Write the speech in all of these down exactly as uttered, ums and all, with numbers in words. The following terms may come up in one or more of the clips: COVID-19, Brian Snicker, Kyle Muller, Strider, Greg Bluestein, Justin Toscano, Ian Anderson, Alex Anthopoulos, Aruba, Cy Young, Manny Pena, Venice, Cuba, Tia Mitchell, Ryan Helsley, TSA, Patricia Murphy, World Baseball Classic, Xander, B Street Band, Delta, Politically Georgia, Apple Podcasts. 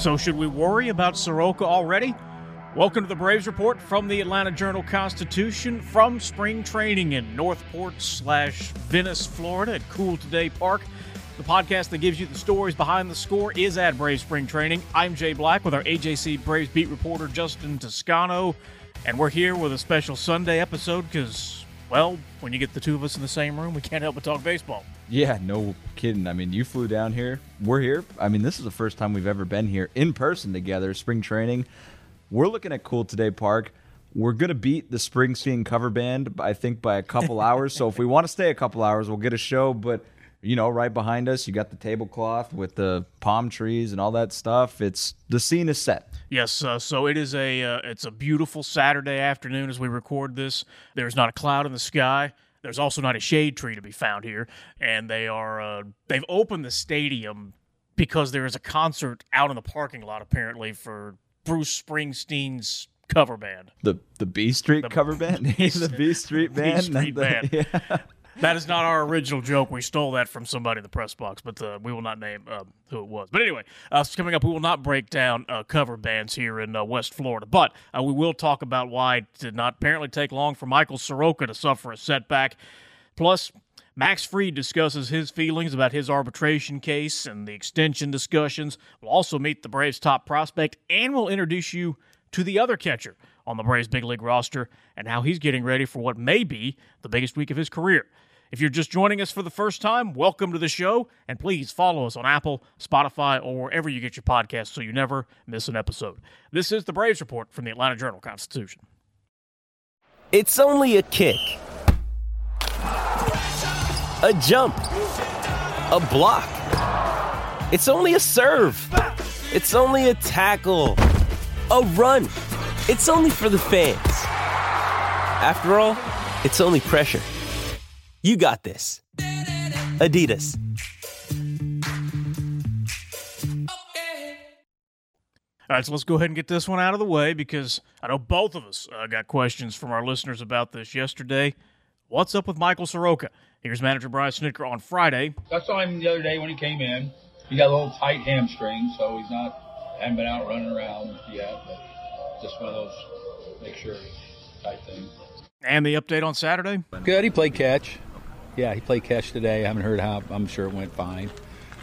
So should we worry about Soroka already? Welcome to the Braves Report from the Atlanta Journal-Constitution from spring training in North Port slash Venice, Florida at Cool Today Park. The podcast that gives you the stories behind the score is at Braves Spring Training. I'm Jay Black with our A J C Braves beat reporter Justin Toscano, and we're here with a special Sunday episode because, well, when you get the two of us in the same room, we can't help but talk baseball. Yeah, no kidding. I mean, you flew down here. We're here. I mean, this is the first time we've ever been here in person together, spring training. We're looking at Cool Today Park. We're going to beat the Springsteen cover band, I think, by a couple hours. So if we want to stay a couple hours, we'll get a show, but... You know, right behind us, you got the tablecloth with the palm trees and all that stuff. It's the scene is set. Yes, uh, so it is a uh, it's a beautiful Saturday afternoon as we record this. There's not a cloud in the sky. There's also not a shade tree to be found here. And they are uh, they've opened the stadium because there is a concert out in the parking lot apparently for Bruce Springsteen's cover band. The the B Street the, cover band. The B Street Band. B Street the, Band. Yeah. That is not our original joke. We stole that from somebody in the press box, but uh, we will not name uh, who it was. But anyway, uh, coming up, we will not break down uh, cover bands here in uh, West Florida, but uh, we will talk about why it did not apparently take long for Michael Soroka to suffer a setback. Plus, Max Fried discusses his feelings about his arbitration case and the extension discussions. We'll also meet the Braves' top prospect, and we'll introduce you to the other catcher on the Braves' big league roster and how he's getting ready for what may be the biggest week of his career. If you're just joining us for the first time, welcome to the show, and please follow us on Apple, Spotify, or wherever you get your podcasts so you never miss an episode. This is the Braves Report from the Atlanta Journal-Constitution. It's only a kick, a jump, a block. It's only a serve. It's only a tackle, a run. It's only for the fans. After all, it's only pressure. You got this. Adidas. All right, so let's go ahead and get this one out of the way because I know both of us uh, got questions from our listeners about this yesterday. What's up with Michael Soroka? Here's manager Brian Snicker on Friday. I saw him the other day when he came in. He got a little tight hamstring, so he's not, hasn't been out running around yet, but just one of those make sure type things. And the update on Saturday? Good, he played catch. Yeah, he played catch today. I haven't heard how. I'm sure it went fine.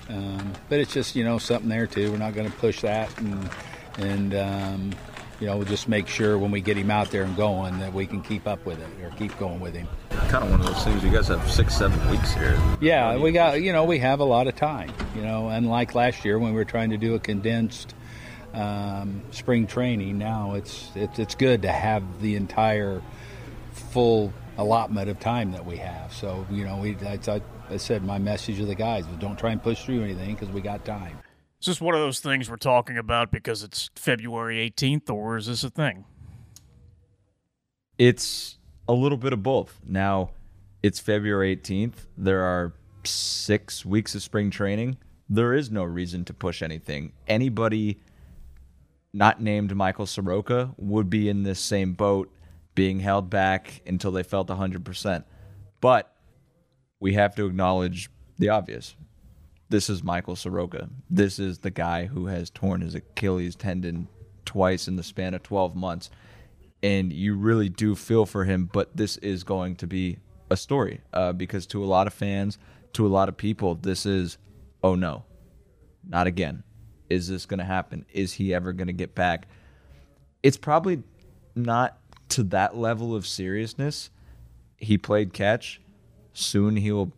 Um, but it's just, you know, something there, too. We're not going to push that. And, and um, you know, we'll just make sure when we get him out there and going that we can keep up with it or keep going with him. Kind of one of those things. You guys have six, seven weeks here. Yeah, we got, you know, we have a lot of time. You know, unlike last year when we were trying to do a condensed um, spring training, now it's, it's it's good to have the entire full allotment of time that we have. So, you know, we, I, I said my message to the guys was don't try and push through anything because we got time. Is this one of those things we're talking about because it's February eighteenth, or is this a thing? It's a little bit of both. Now, it's February eighteenth. There are six weeks of spring training. There is no reason to push anything. Anybody not named Michael Soroka would be in this same boat, being held back until they felt one hundred percent. But we have to acknowledge the obvious. This is Michael Soroka. This is the guy who has torn his Achilles tendon twice in the span of twelve months. And you really do feel for him, but this is going to be a story. Uh, because to a lot of fans, to a lot of people, this is, oh no, not again. Is this going to happen? Is he ever going to get back? It's probably not to that level of seriousness. He played catch. Soon he will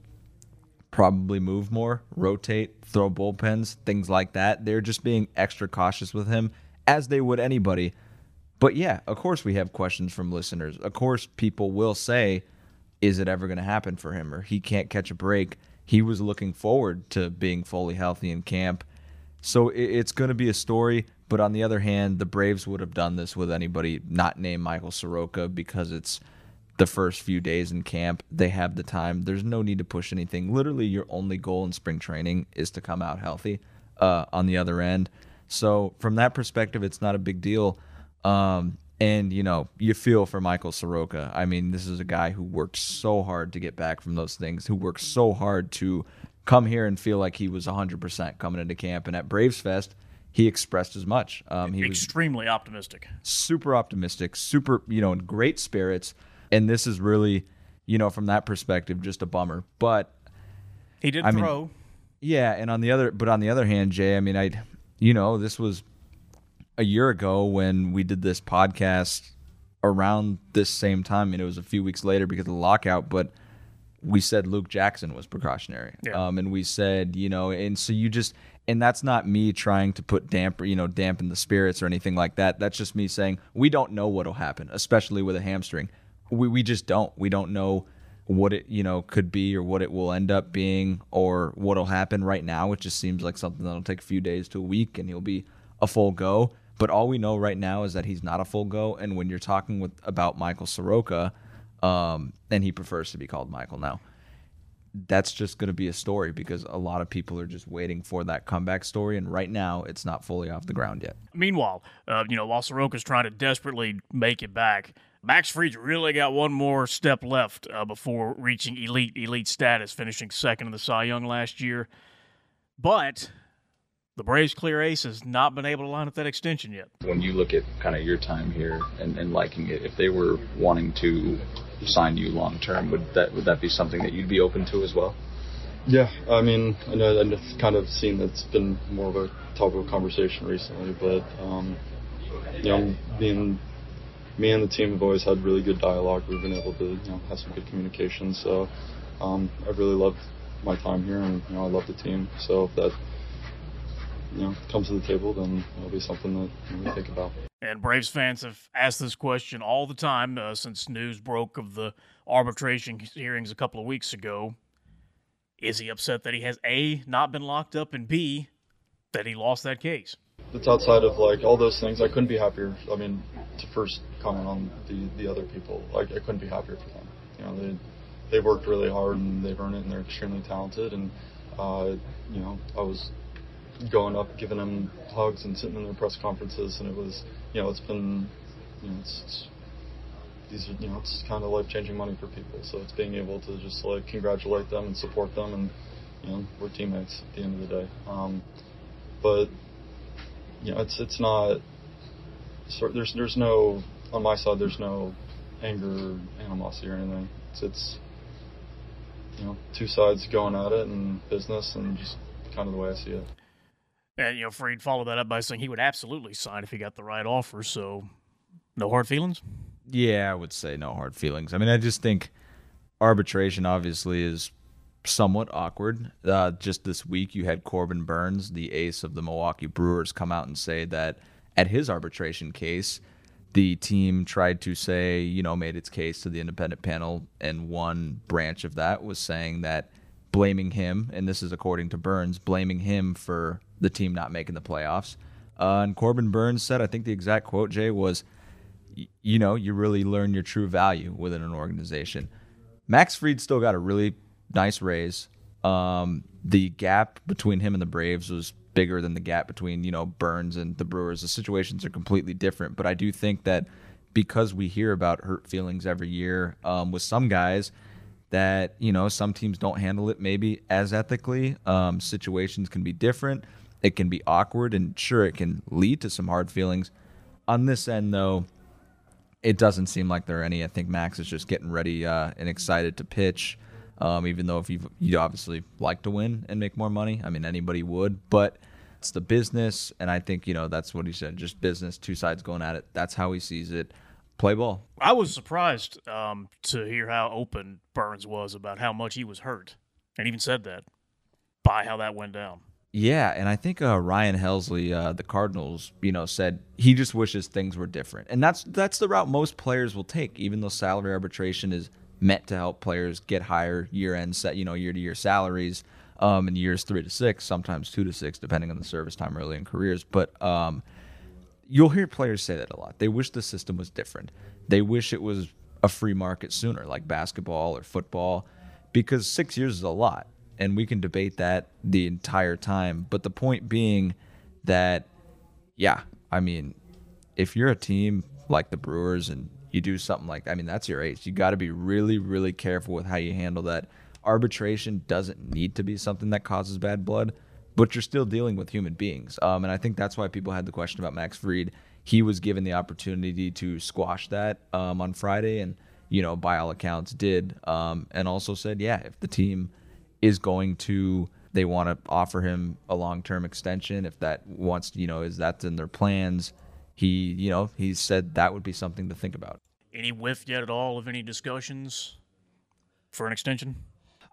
probably move more, rotate, throw bullpens, things like that. They're just being extra cautious with him, as they would anybody. But yeah, of course we have questions from listeners. Of course people will say, is it ever going to happen for him? Or he can't catch a break. He was looking forward to being fully healthy in camp. So it's going to be a story. But on the other hand, the Braves would have done this with anybody not named Michael Soroka because it's the first few days in camp. They have the time. There's no need to push anything. Literally, your only goal in spring training is to come out healthy uh, on the other end. So from that perspective, it's not a big deal. Um, and, you know, you feel for Michael Soroka. I mean, this is a guy who worked so hard to get back from those things, who worked so hard to come here and feel like he was one hundred percent coming into camp. And at Braves Fest, he expressed as much. Um, he extremely was optimistic, super optimistic, super, you know, in great spirits. And this is really, you know, from that perspective, just a bummer. But he did I throw. Mean, yeah, and on the other, but on the other hand, Jay, I mean, I, you know, this was a year ago when we did this podcast around this same time, and it was a few weeks later because of the lockout. But we said Luke Jackson was precautionary, yeah. um, and we said, you know, and so you just, and that's not me trying to put damper, you know, dampen the spirits or anything like that. That's just me saying we don't know what'll happen, especially with a hamstring. We we just don't. We don't know what it, you know, could be or what it will end up being or what'll happen right now. It just seems like something that'll take a few days to a week and he'll be a full go. But all we know right now is that he's not a full go. And when you're talking with about Michael Soroka, um, and he prefers to be called Michael now, that's just going to be a story because a lot of people are just waiting for that comeback story. And right now, it's not fully off the ground yet. Meanwhile, uh, you know, while Soroka's trying to desperately make it back, Max Fried really got one more step left uh, before reaching elite, elite status, finishing second in the Cy Young last year. But the Braves' clear ace has not been able to line up that extension yet. When you look at kind of your time here and, and liking it, if they were wanting to sign you long-term, would that would that be something that you'd be open to as well? Yeah, I mean, I know I've kind of seen that's been more of a topic of conversation recently, but, um, you know, being... me and the team have always had really good dialogue. We've been able to, you know, have some good communication. So um, I really love my time here, and you know, I love the team. So if that, you know, comes to the table, then it'll be something that we really think about. And Braves fans have asked this question all the time uh, since news broke of the arbitration hearings a couple of weeks ago. Is he upset that he has A, not been locked up, and B, that he lost that case? It's outside of, like, all those things. I couldn't be happier. I mean, to first comment on the, the other people, like, I couldn't be happier for them. You know, they they worked really hard, and they've earned it, and they're extremely talented. And, uh, you know, I was going up, giving them hugs and sitting in their press conferences, and it was, you know, it's been, you know, it's, it's these are, you know, it's kind of life-changing money for people. So it's being able to just, like, congratulate them and support them. And, you know, we're teammates at the end of the day. Um, but... You know, it's it's not. So there's there's no on my side. There's no anger, or animosity, or anything. It's it's you know, two sides going at it in business, and just kind of the way I see it. And you know, Fried followed that up by saying he would absolutely sign if he got the right offer. So, no hard feelings. Yeah, I would say no hard feelings. I mean, I just think arbitration obviously is somewhat awkward. Uh, just this week, you had Corbin Burnes, the ace of the Milwaukee Brewers, come out and say that at his arbitration case, the team tried to say, you know, made its case to the independent panel, and one branch of that was saying that blaming him, and this is according to Burnes, blaming him for the team not making the playoffs. Uh, and Corbin Burnes said, I think the exact quote, Jay, was, you know, you really learn your true value within an organization. Max Fried still got a really nice raise. Um, the gap between him and the Braves was bigger than the gap between, you know, Burnes and the Brewers. The situations are completely different, but I do think that because we hear about hurt feelings every year um, with some guys that, you know, some teams don't handle it maybe as ethically. Um, situations can be different. It can be awkward, and sure, it can lead to some hard feelings. On this end, though, it doesn't seem like there are any. I think Max is just getting ready uh, and excited to pitch. Um, even though if you you obviously like to win and make more money, I mean, anybody would, but it's the business. And I think, you know, that's what he said, just business, two sides going at it. That's how he sees it. Play ball. I was surprised um, to hear how open Burnes was about how much he was hurt, and even said that by how that went down. Yeah, and I think uh, Ryan Helsley, uh, the Cardinals, you know, said he just wishes things were different. And that's that's the route most players will take, even though salary arbitration is meant to help players get higher year-end set, you know, year-to-year salaries um, in years three to six, sometimes two to six, depending on the service time early in careers. But um, you'll hear players say that a lot. They wish the system was different. They wish it was a free market sooner, like basketball or football, because six years is a lot, and we can debate that the entire time. But the point being that, yeah, I mean, if you're a team like the Brewers and you do something like that, I mean, that's your ace. You got to be really, really careful with how you handle that. Arbitration doesn't need to be something that causes bad blood, but you're still dealing with human beings. Um, and I think that's why people had the question about Max Fried. He was given the opportunity to squash that um, on Friday, and, you know, by all accounts did, um, and also said, yeah, if the team is going to, they want to offer him a long-term extension, if that wants, you know, is that in their plans, he, you know, he said that would be something to think about. Any whiff yet at all of any discussions for an extension?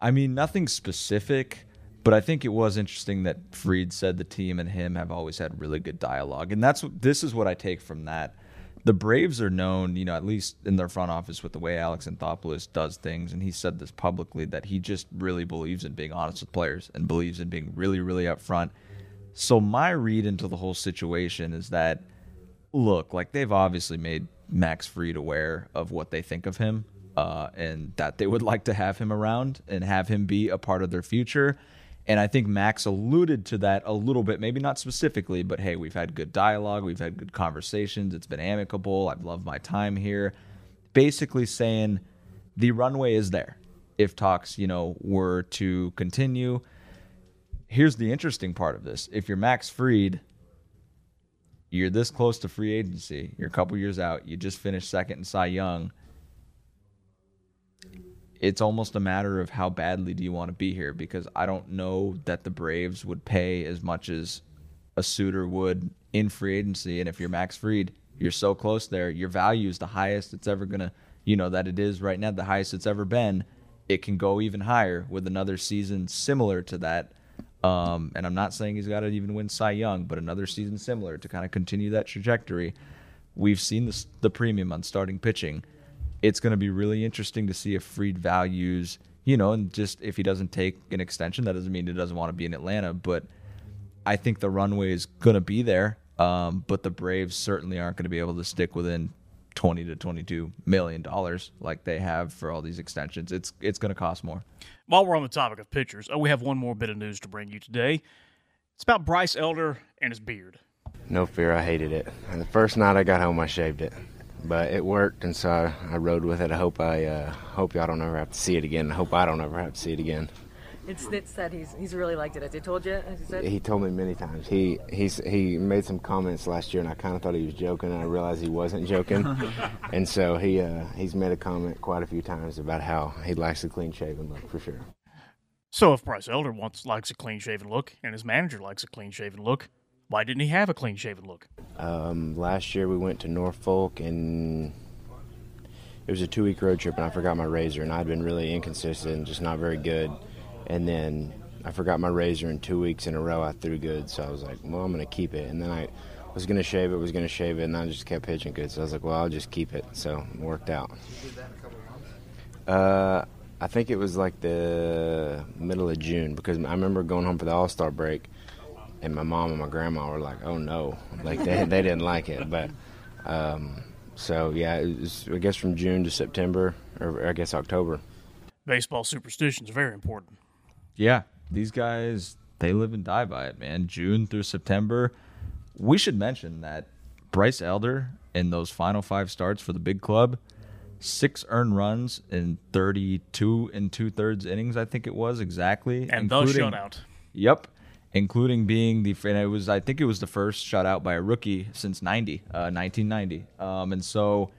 I mean, nothing specific, but I think it was interesting that Fried said the team and him have always had really good dialogue. And that's what, this is what I take from that. The Braves are known, you know, at least in their front office, with the way Alex Anthopoulos does things, and he said this publicly, that he just really believes in being honest with players and believes in being really, really upfront. So my read into the whole situation is that, look, like, they've obviously made Max Fried aware of what they think of him, uh, and that they would like to have him around and have him be a part of their future. And I think Max alluded to that a little bit, maybe not specifically, but hey, we've had good dialogue, we've had good conversations, it's been amicable, I've loved my time here. Basically saying the runway is there if talks, you know, were to continue. Here's the interesting part of this. If you're Max Fried, you're this close to free agency, you're a couple years out, you just finished second in Cy Young. It's almost a matter of how badly do you want to be here, because I don't know that the Braves would pay as much as a suitor would in free agency. And if you're Max Fried, you're so close there. Your value is the highest it's ever going to, you know, that it is right now, the highest it's ever been. It can go even higher with another season similar to that. Um, and I'm not saying he's got to even win Cy Young, but another season similar to kind of continue that trajectory. We've seen this, the premium on starting pitching. It's going to be really interesting to see if Fried values, you know, and just if he doesn't take an extension, that doesn't mean he doesn't want to be in Atlanta, but I think the runway is going to be there. Um, but the Braves certainly aren't going to be able to stick within twenty to twenty-two million dollars like they have for all these extensions. It's it's going to cost more. While we're on the topic of pitchers, oh, we have one more bit of news to bring you today. It's about Bryce Elder and his beard. No fear. I hated it. And the first night I got home, I shaved it. But it worked, and so I, I rode with it. I hope I uh, hope y'all don't ever have to see it again. I hope I don't ever have to see it again. It's it said he's he's really liked it. Has he told you? Has he said? He told me many times. He he's he made some comments last year, and I kind of thought he was joking, and I realized he wasn't joking. And so he uh, he's made a comment quite a few times about how he likes a clean-shaven look for sure. So if Bryce Elder wants likes a clean-shaven look, and his manager likes a clean-shaven look, why didn't he have a clean-shaven look? Um, last year we went to Norfolk, and it was a two-week road trip, and I forgot my razor, and I'd been really inconsistent and just not very good. And then I forgot my razor, and two weeks in a row I threw good, so I was like, well, I'm going to keep it. And then I was going to shave it, was going to shave it, and I just kept pitching good. So I was like, well, I'll just keep it. So it worked out. You did that a couple of months? Uh, I think it was like the middle of June, because I remember going home for the All-Star break, and my mom and my grandma were like, oh, no. Like, they they didn't like it. But, um, so, yeah, it was, I guess from June to September, or I guess October. Baseball superstition is very important. Yeah. These guys, they live and die by it, man. June through September. We should mention that Bryce Elder, in those final five starts for the big club, six earned runs in thirty-two and two-thirds innings, I think it was, exactly. And the shutout. Yep. Including being the, and it was, I think it was the first shutout by a rookie since ninety, uh, nineteen ninety. Um, and so,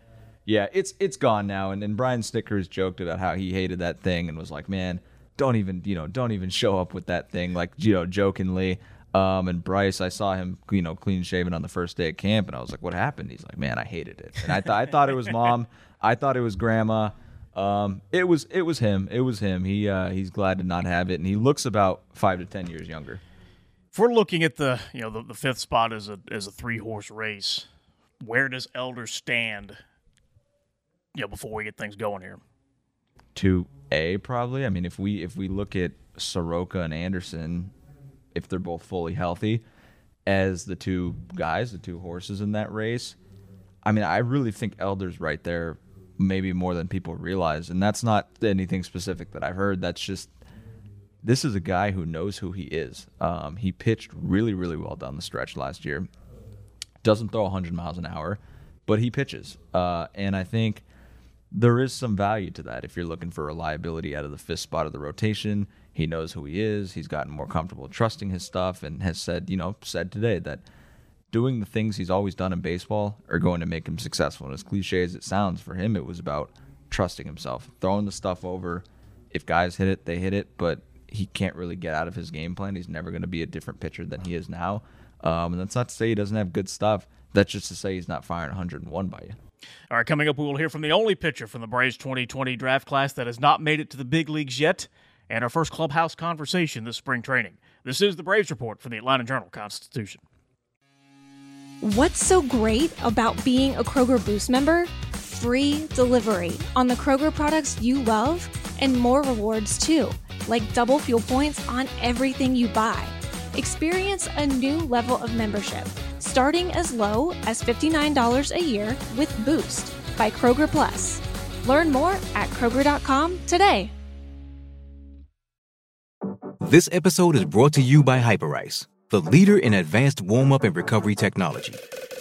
yeah, it's it's gone now. And, and Brian Snicker has joked about how he hated that thing and was like, man, don't even, you know, don't even show up with that thing, like, you know, jokingly. Um, and Bryce, I saw him, you know, clean shaven on the first day at camp, and I was like, what happened? He's like, man, I hated it. And I thought I thought it was mom. I thought it was grandma. Um, it was it was him. It was him. He uh, he's glad to not have it, and he looks about five to ten years younger. If we're looking at the, you know, the, the fifth spot as a as a three horse race, where does Elder stand? You know, before we get things going here, two A probably. I mean, if we if we look at Soroka and Anderson, if they're both fully healthy, as the two guys, the two horses in that race, I mean, I really think Elder's right there, maybe more than people realize, and that's not anything specific that I've heard. That's just. This is a guy who knows who he is. Um, he pitched really, really well down the stretch last year. Doesn't throw one hundred miles an hour, but he pitches. Uh, and I think there is some value to that if you're looking for reliability out of the fifth spot of the rotation. He knows who he is. He's gotten more comfortable trusting his stuff and has said, you know, said today that doing the things he's always done in baseball are going to make him successful. And as cliche as it sounds, for him, it was about trusting himself, throwing the stuff over. If guys hit it, they hit it, but he can't really get out of his game plan. He's never going to be a different pitcher than he is now. Um, and that's not to say he doesn't have good stuff. That's just to say he's not firing one oh one by you. All right, coming up, we will hear from the only pitcher from the Braves twenty twenty draft class that has not made it to the big leagues yet, and our first clubhouse conversation this spring training. This is the Braves Report from the Atlanta Journal-Constitution. What's so great about being a Kroger Boost member? Free delivery on the Kroger products you love and more rewards, too, like double fuel points on everything you buy. Experience a new level of membership, starting as low as fifty-nine dollars a year with Boost by Kroger Plus. Learn more at Kroger dot com today. This episode is brought to you by Hyperice, the leader in advanced warm-up and recovery technology.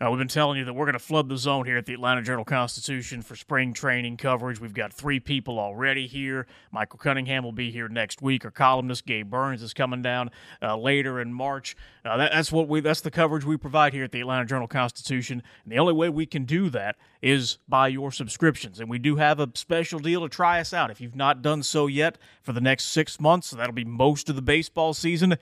Uh, we've been telling you that we're going to flood the zone here at the Atlanta Journal-Constitution for spring training coverage. We've got three people already here. Michael Cunningham will be here next week. Our columnist, Gabe Burnes, is coming down uh, later in March. Uh, that, that's what we that's the coverage we provide here at the Atlanta Journal-Constitution. And the only way we can do that is by your subscriptions. And we do have a special deal to try us out if you've not done so yet for the next six months. So that'll be most of the baseball season.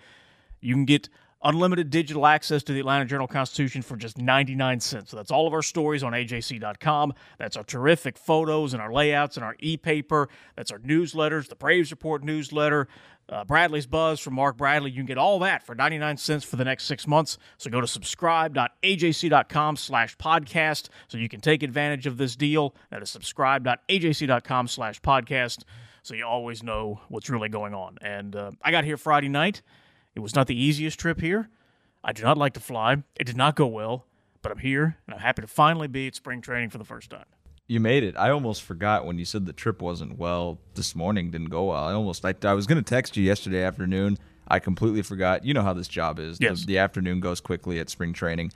You can get unlimited digital access to the Atlanta Journal-Constitution for just ninety-nine cents. So that's all of our stories on A J C dot com. That's our terrific photos and our layouts and our e-paper. That's our newsletters, the Braves Report newsletter, uh, Bradley's Buzz from Mark Bradley. You can get all that for ninety-nine cents for the next six months. So go to subscribe.ajc.com slash podcast so you can take advantage of this deal. That is subscribe.ajc.com slash podcast so you always know what's really going on. And uh, I got here Friday night. It was not the easiest trip here. I do not like to fly. It did not go well, but I'm here, and I'm happy to finally be at spring training for the first time. You made it. I almost forgot when you said the trip wasn't well this morning, didn't go well. I almost I, I was going to text you yesterday afternoon. I completely forgot. You know how this job is. Yes. The, the afternoon goes quickly at spring training.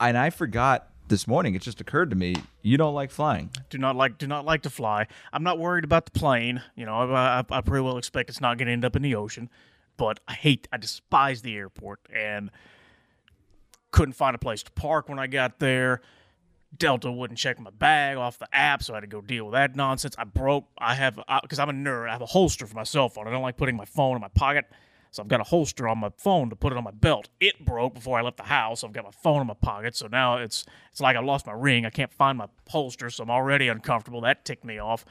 And I forgot this morning. It just occurred to me, you don't like flying. Do not like do not like to fly. I'm not worried about the plane. You know, I, I, I pretty well expect it's not going to end up in the ocean. But I hate, I despise the airport, and couldn't find a place to park when I got there. Delta wouldn't check my bag off the app, so I had to go deal with that nonsense. I broke, I have, because I'm a nerd, I have a holster for my cell phone. I don't like putting my phone in my pocket, so I've got a holster on my phone to put it on my belt. It broke before I left the house. I've got my phone in my pocket, so now it's it's like I lost my ring. I can't find my holster, so I'm already uncomfortable. That ticked me off.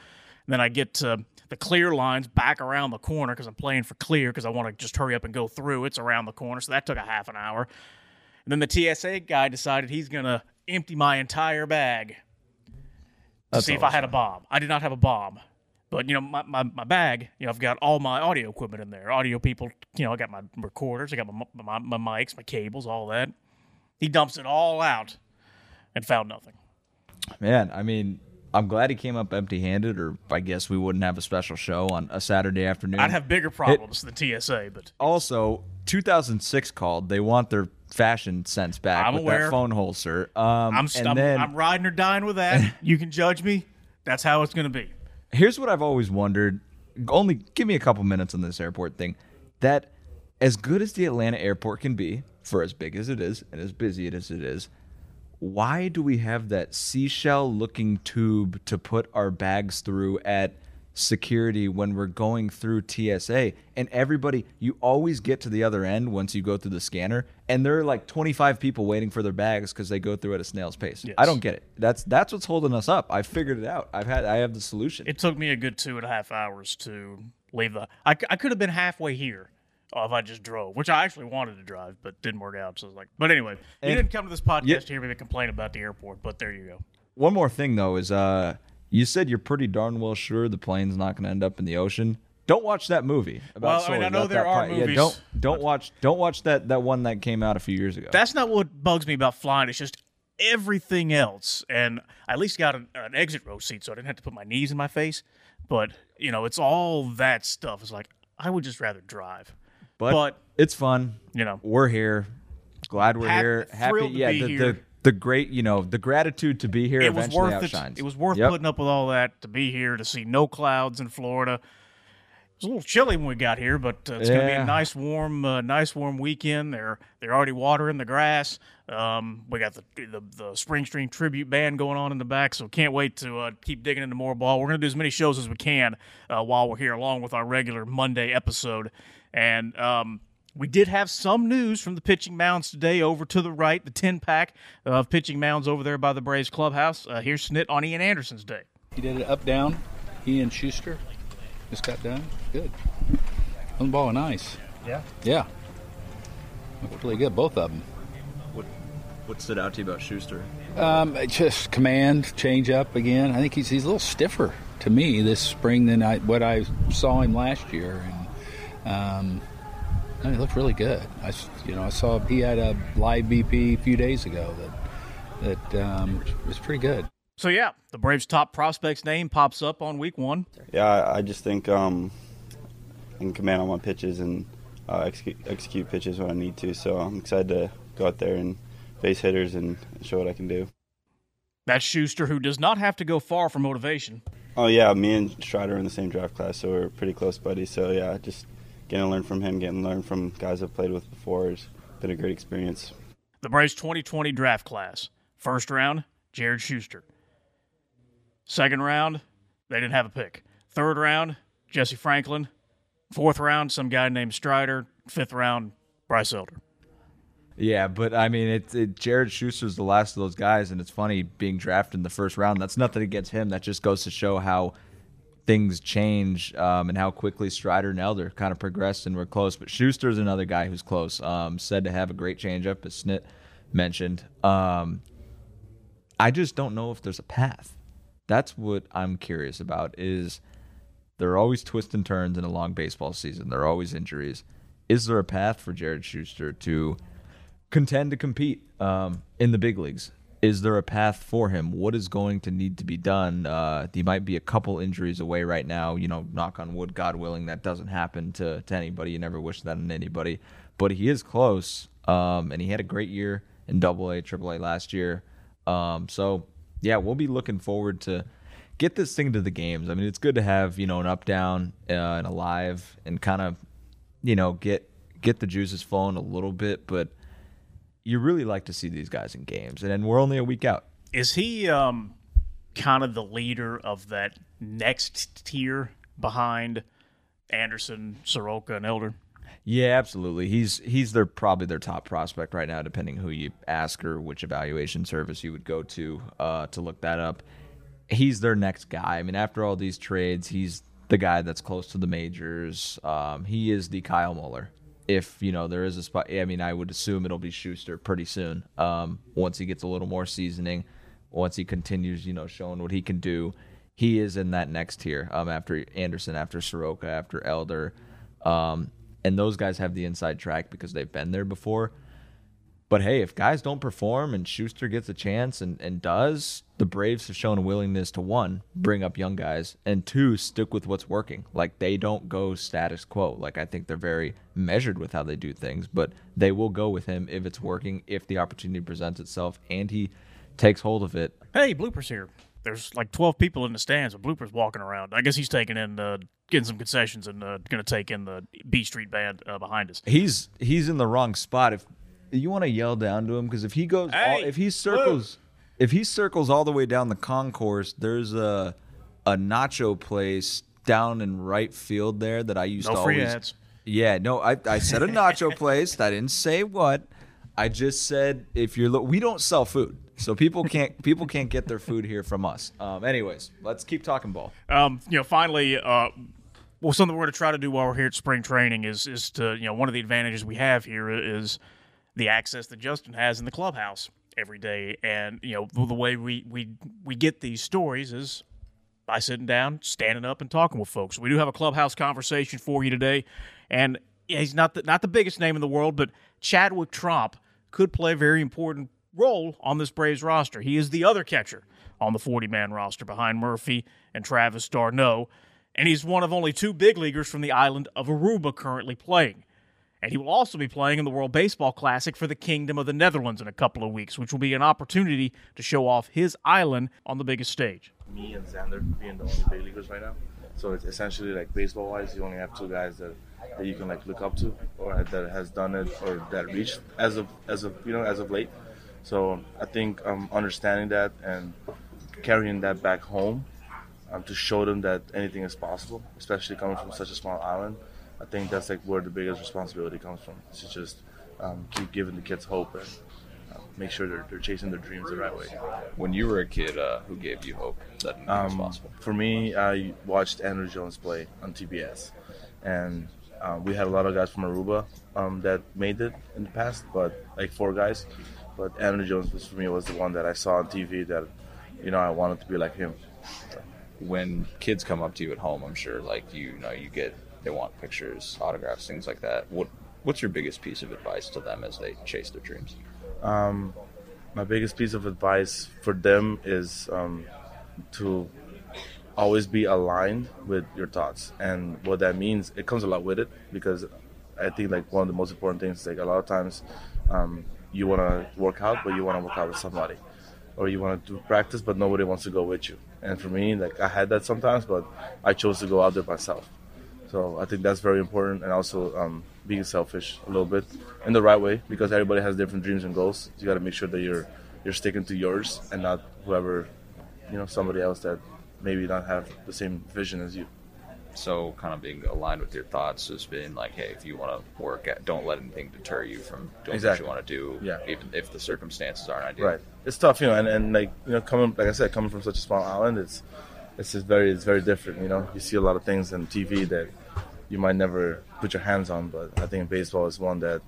And then I get to the Clear line's back around the corner because I'm playing for Clear because I want to just hurry up and go through. It's around the corner, so that took a half an hour. And then the T S A guy decided he's going to empty my entire bag to That's see if I had fun. a bomb. I did not have a bomb. But, you know, my, my, my bag, you know, I've got all my audio equipment in there. Audio people, you know, I got my recorders, I got my, my, my mics, my cables, all that. He dumps it all out and found nothing. Man, I mean... I'm glad he came up empty-handed, or I guess we wouldn't have a special show on a Saturday afternoon. I'd have bigger problems it, than T S A. But also, two thousand six called. They want their fashion sense back I'm with aware. That phone holster. Um, I'm, st- and then, I'm, I'm riding or dying with that. You can judge me. That's how it's going to be. Here's what I've always wondered. Only give me a couple minutes on this airport thing. That as good as the Atlanta airport can be, for as big as it is and as busy as it is, why do we have that seashell-looking tube to put our bags through at security when we're going through T S A? And everybody, you always get to the other end once you go through the scanner, and there are like twenty-five people waiting for their bags because they go through at a snail's pace. Yes. I don't get it. That's that's what's holding us up. I figured it out. I've had I have the solution. It took me a good two and a half hours to leave the. I, I could have been halfway here. Oh, if I just drove, which I actually wanted to drive, but didn't work out. So I was like, but anyway, and you didn't come to this podcast yep. to hear me complain about the airport, but there you go. One more thing, though, is uh, you said you're pretty darn well sure the plane's not going to end up in the ocean. Don't watch that movie. About well, Soul, I mean, I know there are movies. Yeah, don't don't watch don't watch that that one that came out a few years ago. That's not what bugs me about flying. It's just everything else. And I at least got an, an exit row seat, so I didn't have to put my knees in my face. But you know, it's all that stuff. It's like I would just rather drive. But, but it's fun. You know, we're here. Glad we're ha- here. Happy. Yeah. The, here. the the great. You know, the gratitude to be here. It eventually was worth outshines. It, it was worth yep. putting up with all that to be here to see no clouds in Florida. It was a little chilly when we got here, but uh, it's yeah. going to be a nice, warm, uh, nice, warm weekend. They're they're already watering the grass. Um, we got the, the the Spring Stream tribute band going on in the back, so can't wait to uh, keep digging into more ball. We're going to do as many shows as we can uh, while we're here, along with our regular Monday episode. And um, we did have some news from the pitching mounds today. Over to the right, the ten pack of pitching mounds over there by the Braves clubhouse. Uh, here's Snit on Ian Anderson's day. He did it up down. Ian Schuster. Just got done. Good. On the ball and ice. Yeah? Yeah. Looked really good, both of them. What what stood out to you about Schuster? Um, just command, change up again. I think he's he's a little stiffer to me this spring than I, what I saw him last year. And um, I mean, he looked really good. I, you know, I saw he had a live B P a few days ago that, that um, was pretty good. So, yeah, the Braves' top prospect's name pops up on week one. Yeah, I, I just think um, I can command all my pitches and uh, execute, execute pitches when I need to. So I'm excited to go out there and face hitters and show what I can do. That's Schuster, who does not have to go far for motivation. Oh, yeah, me and Strider are in the same draft class, so we're pretty close buddies. So, yeah, just getting to learn from him, getting to learn from guys I've played with before has been a great experience. The Braves' twenty twenty draft class. First round, Jared Schuster. Second round, they didn't have a pick. Third round, Jesse Franklin. Fourth round, some guy named Strider. Fifth round, Bryce Elder. Yeah, but, I mean, it, it, Jared Schuster's the last of those guys, and it's funny being drafted in the first round. That's nothing against him. That just goes to show how things change um, and how quickly Strider and Elder kind of progressed and were close. But Schuster's another guy who's close, um, said to have a great changeup, as Snit mentioned. Um, I just don't know if there's a path. That's what I'm curious about is there are always twists and turns in a long baseball season. There are always injuries. Is there a path for Jared Schuster to contend to compete um, in the big leagues? Is there a path for him? What is going to need to be done? Uh, he might be a couple injuries away right now. You know, knock on wood, God willing, that doesn't happen to, to anybody. You never wish that on anybody. But he is close, um, and he had a great year in double A, triple A last year. Um, so... Yeah, we'll be looking forward to get this thing to the games. I mean, it's good to have, you know, an up-down uh, and a live and kind of, you know, get get the juices flowing a little bit. But you really like to see these guys in games, and, and we're only a week out. Is he um, kind of the leader of that next tier behind Anderson, Soroka, and Elder? Yeah, absolutely. He's he's their probably their top prospect right now, depending who you ask or which evaluation service you would go to uh, to look that up. He's their next guy. I mean, after all these trades, he's the guy that's close to the majors. Um, he is the Kyle Muller. If, you know, there is a spot, I mean, I would assume it'll be Schuster pretty soon. Um, once he gets a little more seasoning, once he continues, you know, showing what he can do, he is in that next tier. Um, after Anderson, after Soroka, after Elder. Um, And those guys have the inside track because they've been there before. But, hey, if guys don't perform and Schuster gets a chance and, and does, the Braves have shown a willingness to, one, bring up young guys, and, two, stick with what's working. Like, they don't go status quo. Like, I think they're very measured with how they do things, but they will go with him if it's working, if the opportunity presents itself, and he takes hold of it. Hey, bloopers here. There's like twelve people in the stands with bloopers walking around. I guess he's taking in, uh, getting some concessions and uh, going to take in the B Street Band uh, behind us. He's he's in the wrong spot. If you want to yell down to him, because if he goes, hey, all, if he circles, look. if he circles all the way down the concourse, there's a a nacho place down in right field there that I used no to free always. Ads. Yeah, no, I I said a nacho place. I didn't say what. I just said if you're lo- we don't sell food. So people can't people can't get their food here from us. Um, anyways, let's keep talking ball. Um, you know, finally, uh, well, something we're going to try to do while we're here at spring training is is to, you know, one of the advantages we have here is the access that Justin has in the clubhouse every day, and you know the way we we, we get these stories is by sitting down, standing up, and talking with folks. We do have a clubhouse conversation for you today, and he's not the, not the biggest name in the world, but Chadwick Tromp could play a very important role on this Braves roster. He is the other catcher on the forty-man roster behind Murphy and Travis d'Arnaud, and he's one of only two big leaguers from the island of Aruba currently playing. And he will also be playing in the World Baseball Classic for the Kingdom of the Netherlands in a couple of weeks, which will be an opportunity to show off his island on the biggest stage. Me and Xander being the only big leaguers right now, so it's essentially like baseball-wise, you only have two guys that, that you can like look up to, or that has done it, or that reached as of as of you know as of late. So I think um, understanding that and carrying that back home um, to show them that anything is possible, especially coming from such a small island. I think that's like where the biggest responsibility comes from. It's to just um, keep giving the kids hope and uh, make sure they're, they're chasing their dreams the right way. When you were a kid, uh, who gave you hope that anything was possible? For me, I watched Andruw Jones play on T B S, and uh, we had a lot of guys from Aruba um, that made it in the past, but like four guys. But Andruw Jones was, for me, was the one that I saw on T V that, you know, I wanted to be like him. So. When kids come up to you at home, I'm sure like you know you get. They want pictures, autographs, things like that. What What's your biggest piece of advice to them as they chase their dreams? Um, my biggest piece of advice for them is um, to always be aligned with your thoughts. And what that means, it comes a lot with it, because I think like one of the most important things is like a lot of times um, you want to work out, but you want to work out with somebody. Or you want to do practice, but nobody wants to go with you. And for me, like I had that sometimes, but I chose to go out there myself. So I think that's very important, and also um, being selfish a little bit in the right way, because everybody has different dreams and goals. You got to make sure that you're you're sticking to yours and not whoever, you know, somebody else that maybe not have the same vision as you. So kind of being aligned with your thoughts has been like, hey, if you want to work at, don't let anything deter you from doing exactly. what you want to do, yeah. even if the circumstances aren't ideal. Right. It's tough, you know, and, and like you know, coming like I said, coming from such a small island, it's. It's just very, it's very different, you know. You see a lot of things on T V that you might never put your hands on, but I think baseball is one that,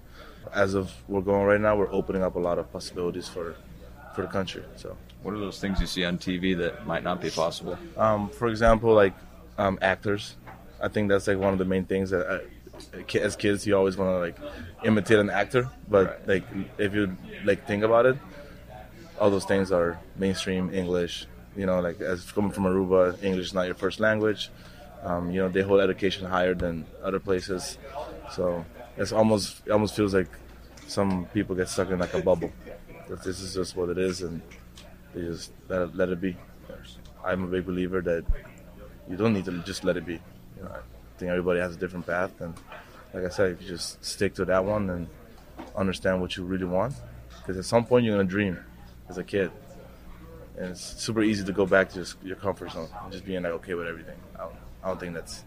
as of we're going right now, we're opening up a lot of possibilities for, for the country. So, what are those things you see on T V that might not be possible? Um, for example, like um, actors. I think that's like one of the main things that, I, as kids, you always want to like imitate an actor, but right. like if you like think about it, all those things are mainstream English. You know, like as coming from Aruba, English is not your first language. Um, you know, they hold education higher than other places. So it's almost it almost feels like some people get stuck in like a bubble. That this is just what it is, and they just let it, let it be. I'm a big believer that you don't need to just let it be. You know, I think everybody has a different path, and like I said, if you just stick to that one and understand what you really want, because at some point you're gonna dream as a kid. And it's super easy to go back to just your comfort zone and just being like okay with everything. I don't, I don't think that's,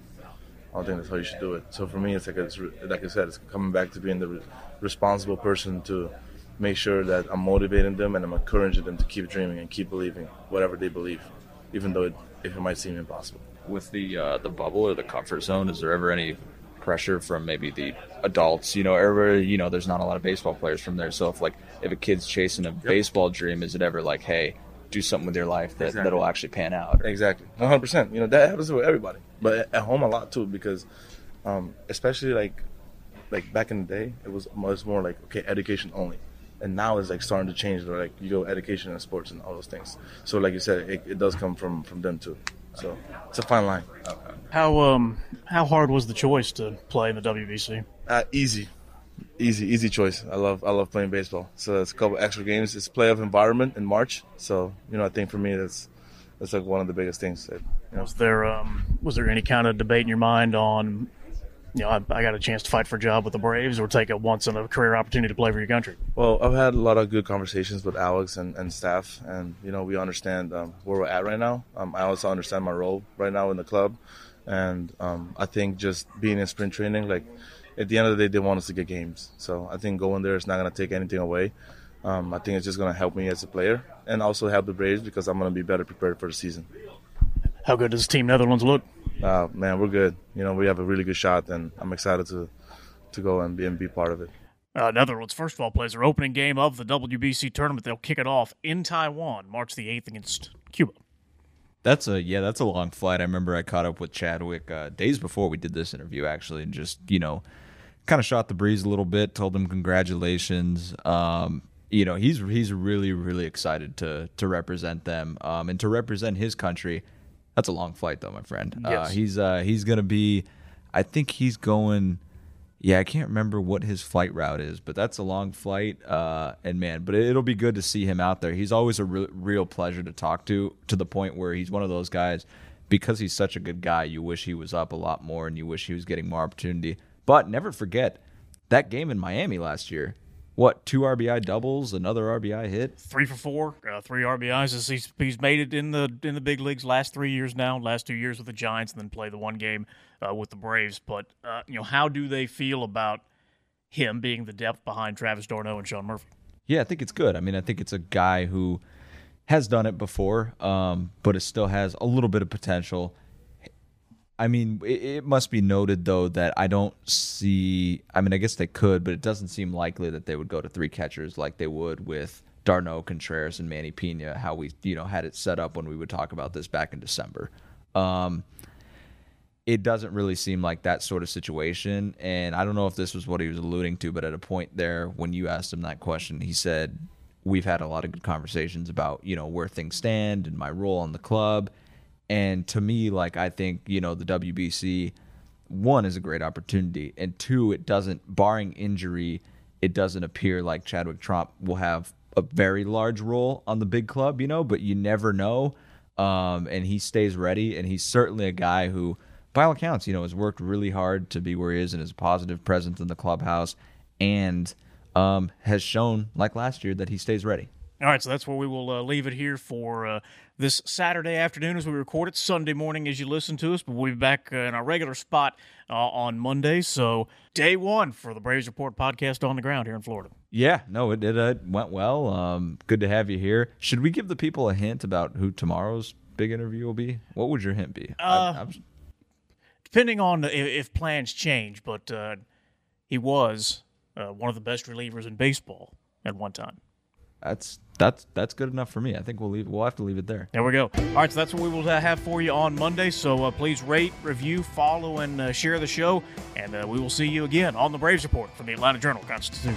I don't think that's how you should do it. So for me, it's like it's like I said, it's coming back to being the re- responsible person to make sure that I'm motivating them and I'm encouraging them to keep dreaming and keep believing whatever they believe, even though it, if it might seem impossible. With the uh, the bubble or the comfort zone, is there ever any pressure from maybe the adults? You know, everybody, you know, there's not a lot of baseball players from there. So if like if a kid's chasing a yep. baseball dream, is it ever like, hey? Do something with your life that, exactly. that'll actually pan out. Or... Exactly. one hundred percent. You know, that happens with everybody. But at home a lot, too, because um, especially, like, like back in the day, it was much more like, okay, education only. And now it's, like, starting to change. They're like, you go education and sports and all those things. So, like you said, it, it does come from, from them, too. So it's a fine line. Okay. How um how hard was the choice to play in the W B C? Uh, easy. Easy, easy choice. I love I love playing baseball. So it's a couple extra games. It's playoff environment in March. So, you know, I think for me that's that's like one of the biggest things. That, you know. Was there um, was there any kind of debate in your mind on, you know, I, I got a chance to fight for a job with the Braves or take a once-in-a-career opportunity to play for your country? Well, I've had a lot of good conversations with Alex and, and staff. And, you know, we understand um, where we're at right now. Um, I also understand my role right now in the club. And um, I think just being in spring training, like, at the end of the day, they want us to get games. So I think going there is not going to take anything away. Um, I think it's just going to help me as a player and also help the Braves because I'm going to be better prepared for the season. How good does Team Netherlands look? Uh, man, we're good. You know, we have a really good shot, and I'm excited to to go and be, and be part of it. Uh, Netherlands, first of all, plays their opening game of the W B C tournament. They'll kick it off in Taiwan, March the eighth against Cuba. That's a yeah, that's a long flight. I remember I caught up with Chadwick uh, days before we did this interview, actually, and just, you know, kind of shot the breeze a little bit, told him congratulations. Um, you know, he's he's really, really excited to to represent them um, and to represent his country. That's a long flight, though, my friend. Yes. Uh, he's uh, he's going to be – I think he's going – yeah, I can't remember what his flight route is, but that's a long flight. Uh, and, man, but it'll be good to see him out there. He's always a re- real pleasure to talk to, to the point where he's one of those guys, because he's such a good guy, you wish he was up a lot more and you wish he was getting more opportunity. But never forget that game in Miami last year. What, two R B I doubles, another R B I hit? Three for four, uh, three R B Is. He's, he's made it in the in the big leagues last three years now, last two years with the Giants, and then play the one game uh, with the Braves. But, uh, you know, how do they feel about him being the depth behind Travis d'Arnaud and Sean Murphy? Yeah, I think it's good. I mean, I think it's a guy who has done it before, um, but it still has a little bit of potential. I mean, it must be noted, though, that I don't see – I mean, I guess they could, but it doesn't seem likely that they would go to three catchers like they would with d'Arnaud, Contreras, and Manny Pena, how we, you know, had it set up when we would talk about this back in December. Um, it doesn't really seem like that sort of situation, and I don't know if this was what he was alluding to, but at a point there when you asked him that question, he said, we've had a lot of good conversations about, you know, where things stand and my role on the club. And to me, like, I think, you know, the W B C, one, is a great opportunity. And two, it doesn't, barring injury, it doesn't appear like Chadwick Tromp will have a very large role on the big club, you know, but you never know. Um, and he stays ready. And he's certainly a guy who, by all accounts, you know, has worked really hard to be where he is and is a positive presence in the clubhouse and um, has shown, like last year, that he stays ready. All right, so that's where we will uh, leave it here for uh, this Saturday afternoon as we record it, Sunday morning as you listen to us, but we'll be back uh, in our regular spot uh, on Monday. So day one for the Braves Report podcast on the ground here in Florida. Yeah, no, it, it uh, went well. Um, good to have you here. Should we give the people a hint about who tomorrow's big interview will be? What would your hint be? Uh, I, I'm just... Depending on if plans change, but uh, he was uh, one of the best relievers in baseball at one time. That's that's that's good enough for me. I think we'll leave. We'll have to leave it there. There we go. All right, so that's what we will have for you on Monday. So uh, please rate, review, follow, and uh, share the show. And uh, we will see you again on the Braves Report from the Atlanta Journal-Constitution.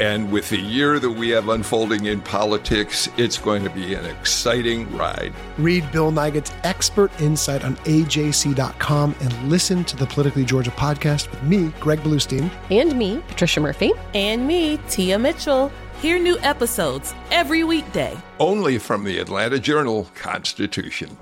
And with the year that we have unfolding in politics, it's going to be an exciting ride. Read Bill Nygut's expert insight on A J C dot com and listen to the Politically Georgia podcast with me, Greg Bluestein. And me, Patricia Murphy. And me, Tia Mitchell. Hear new episodes every weekday. Only from the Atlanta Journal-Constitution.